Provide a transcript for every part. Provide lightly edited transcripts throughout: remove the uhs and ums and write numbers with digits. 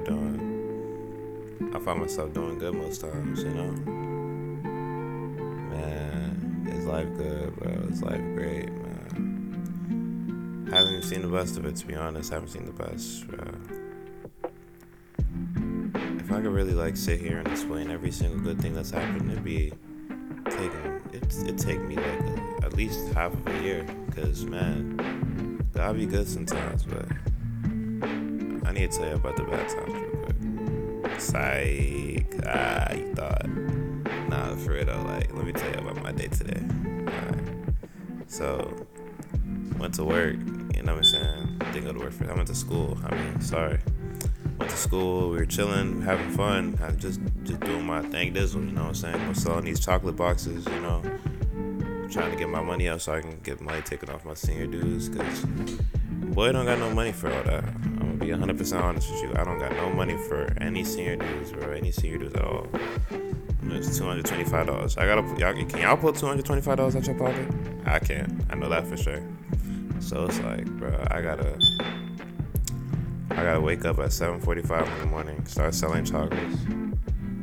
got doing, I find myself doing good most times, you know? Man, is life good, bro? Is life great, man? I haven't even seen the best of it, to be honest. I haven't seen the best, bro. If I could really, like, sit here and explain every single good thing that's happened, it'd be taking, it'd take me, like, at least half of a year, because, man, God be good sometimes, but I need to tell you about the bad times real quick. Psych. Ah, you thought. Nah, for real though, like, let me tell you about my day today. Alright. So, went to work, you know what I'm saying? Didn't go to work first. I went to school. Went to school, we were chilling, having fun. I just doing my thing dizzle, you know what I'm saying? I'm selling these chocolate boxes, you know. I'm trying to get my money up so I can get money taken off my senior dues, because boy, I don't got no money for all that. I'm gonna be 100% honest with you. I don't got no money for any senior dues, bro. Any senior dues at all. It's $225. Can y'all put $225 out your pocket? I can. I know that for sure. So it's like, bro, I gotta wake up at 7:45 in the morning, start selling chocolates,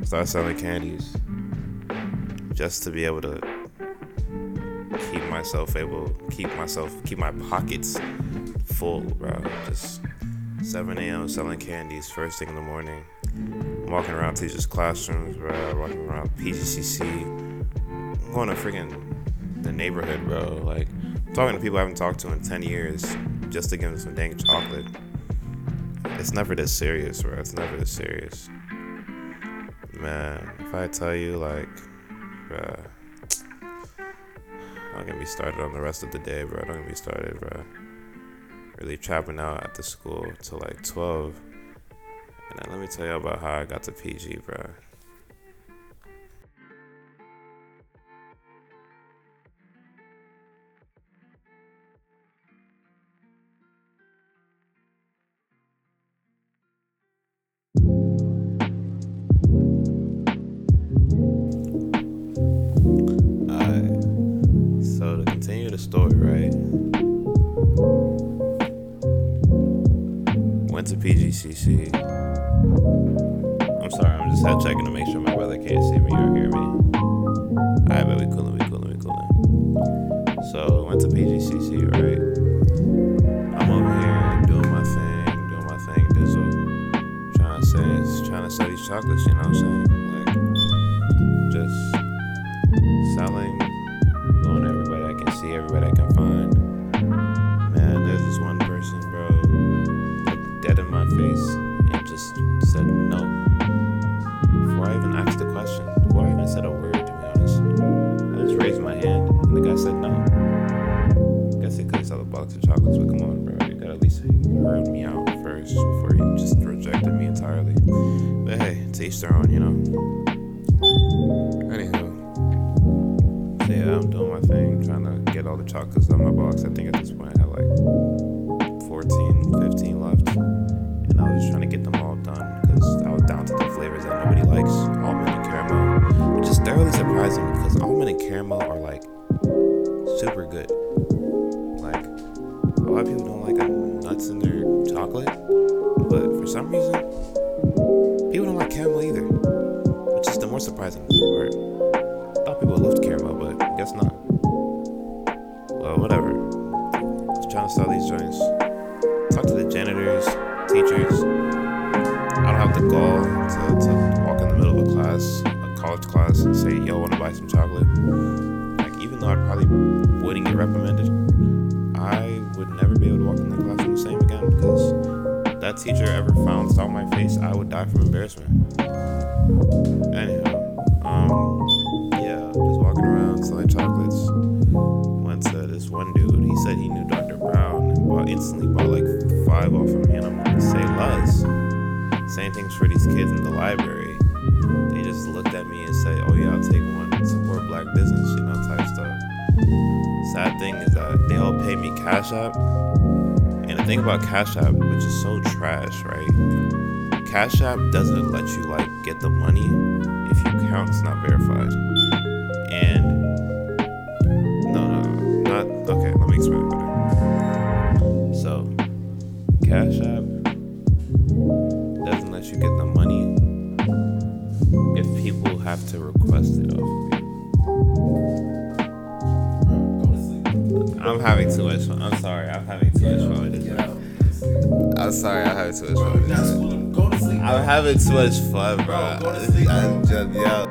start selling candies, just to be able to keep my pockets full, bro. Just 7 a.m. selling candies first thing in the morning. Walking around teachers' classrooms, bro. Walking around PGCC. I'm going to freaking the neighborhood, bro. Like, talking to people I haven't talked to in 10 years just to give them some dang chocolate. It's never this serious, bro. It's never this serious. Man, if I tell you, like, bro, don't get me started on the rest of the day, bro. Don't get me started, bro. Really trapping out at the school till like 12. And now let me tell you about how I got to PG, bro. Alright, so to continue the story, right? Went to PGCC. I'm sorry, I'm just head checking to make sure my brother can't see me or hear me. Alright, but we coolin'. So, went to PGCC, right? I'm over here doing my thing, dizzle. Trying to sell these chocolates, you know what I'm saying? Like, just selling, going everybody I can see, everybody I can find. Man, there's this one person, bro, dead in my face, and just said no before I even asked the question, before I even said a word, to be honest. I just raised my hand and the guy said no. I guess he could sell a box of chocolates, but come on, bro, you gotta at least hear me out first before you just rejected me entirely. But hey, to each their own, you know. Anywho, so yeah, I'm doing my thing, trying to get all the chocolates out of my box. I think at this point I had like 15 left, and I was just trying to get them all done because I was down to the flavors that nobody likes, almond and caramel, which is thoroughly surprising because almond and caramel are like super good. Like, a lot of people don't like nuts in their chocolate, but for some reason people don't like caramel either, which is the more surprising part. I thought people loved caramel, but I guess not. Well, whatever, I was trying to sell these joints. Talk to the janitors, teachers. I don't have the gall to walk in the middle of a class, a college class, and say, yo, want to buy some chocolate? Like, even though I probably wouldn't get reprimanded, I would never be able to walk in that classroom the same again, because if that teacher ever saw my face, I would die from embarrassment. Anyhow, yeah, just walking around selling chocolates. Went to this one dude, he said he knew Dr. Brown, and instantly bought like 5 off of me, and I'm like, say less. Same things for these kids in the library. They just looked at me and said, oh yeah, I'll take one, support black business, you know, type stuff. Sad thing is that they all paid me Cash App, and the thing about Cash App, which is so trash, right? Cash App doesn't let you like get the money if your account's not verified. And okay, let me explain it better. So, Cash App doesn't let you get the money if people have to request it off of you? I'm having too much fun. I'm sorry. I'm having too much fun with this. I'm sorry. I'm having too much fun with this. I'm having too much fun, bro. I'm just, yo.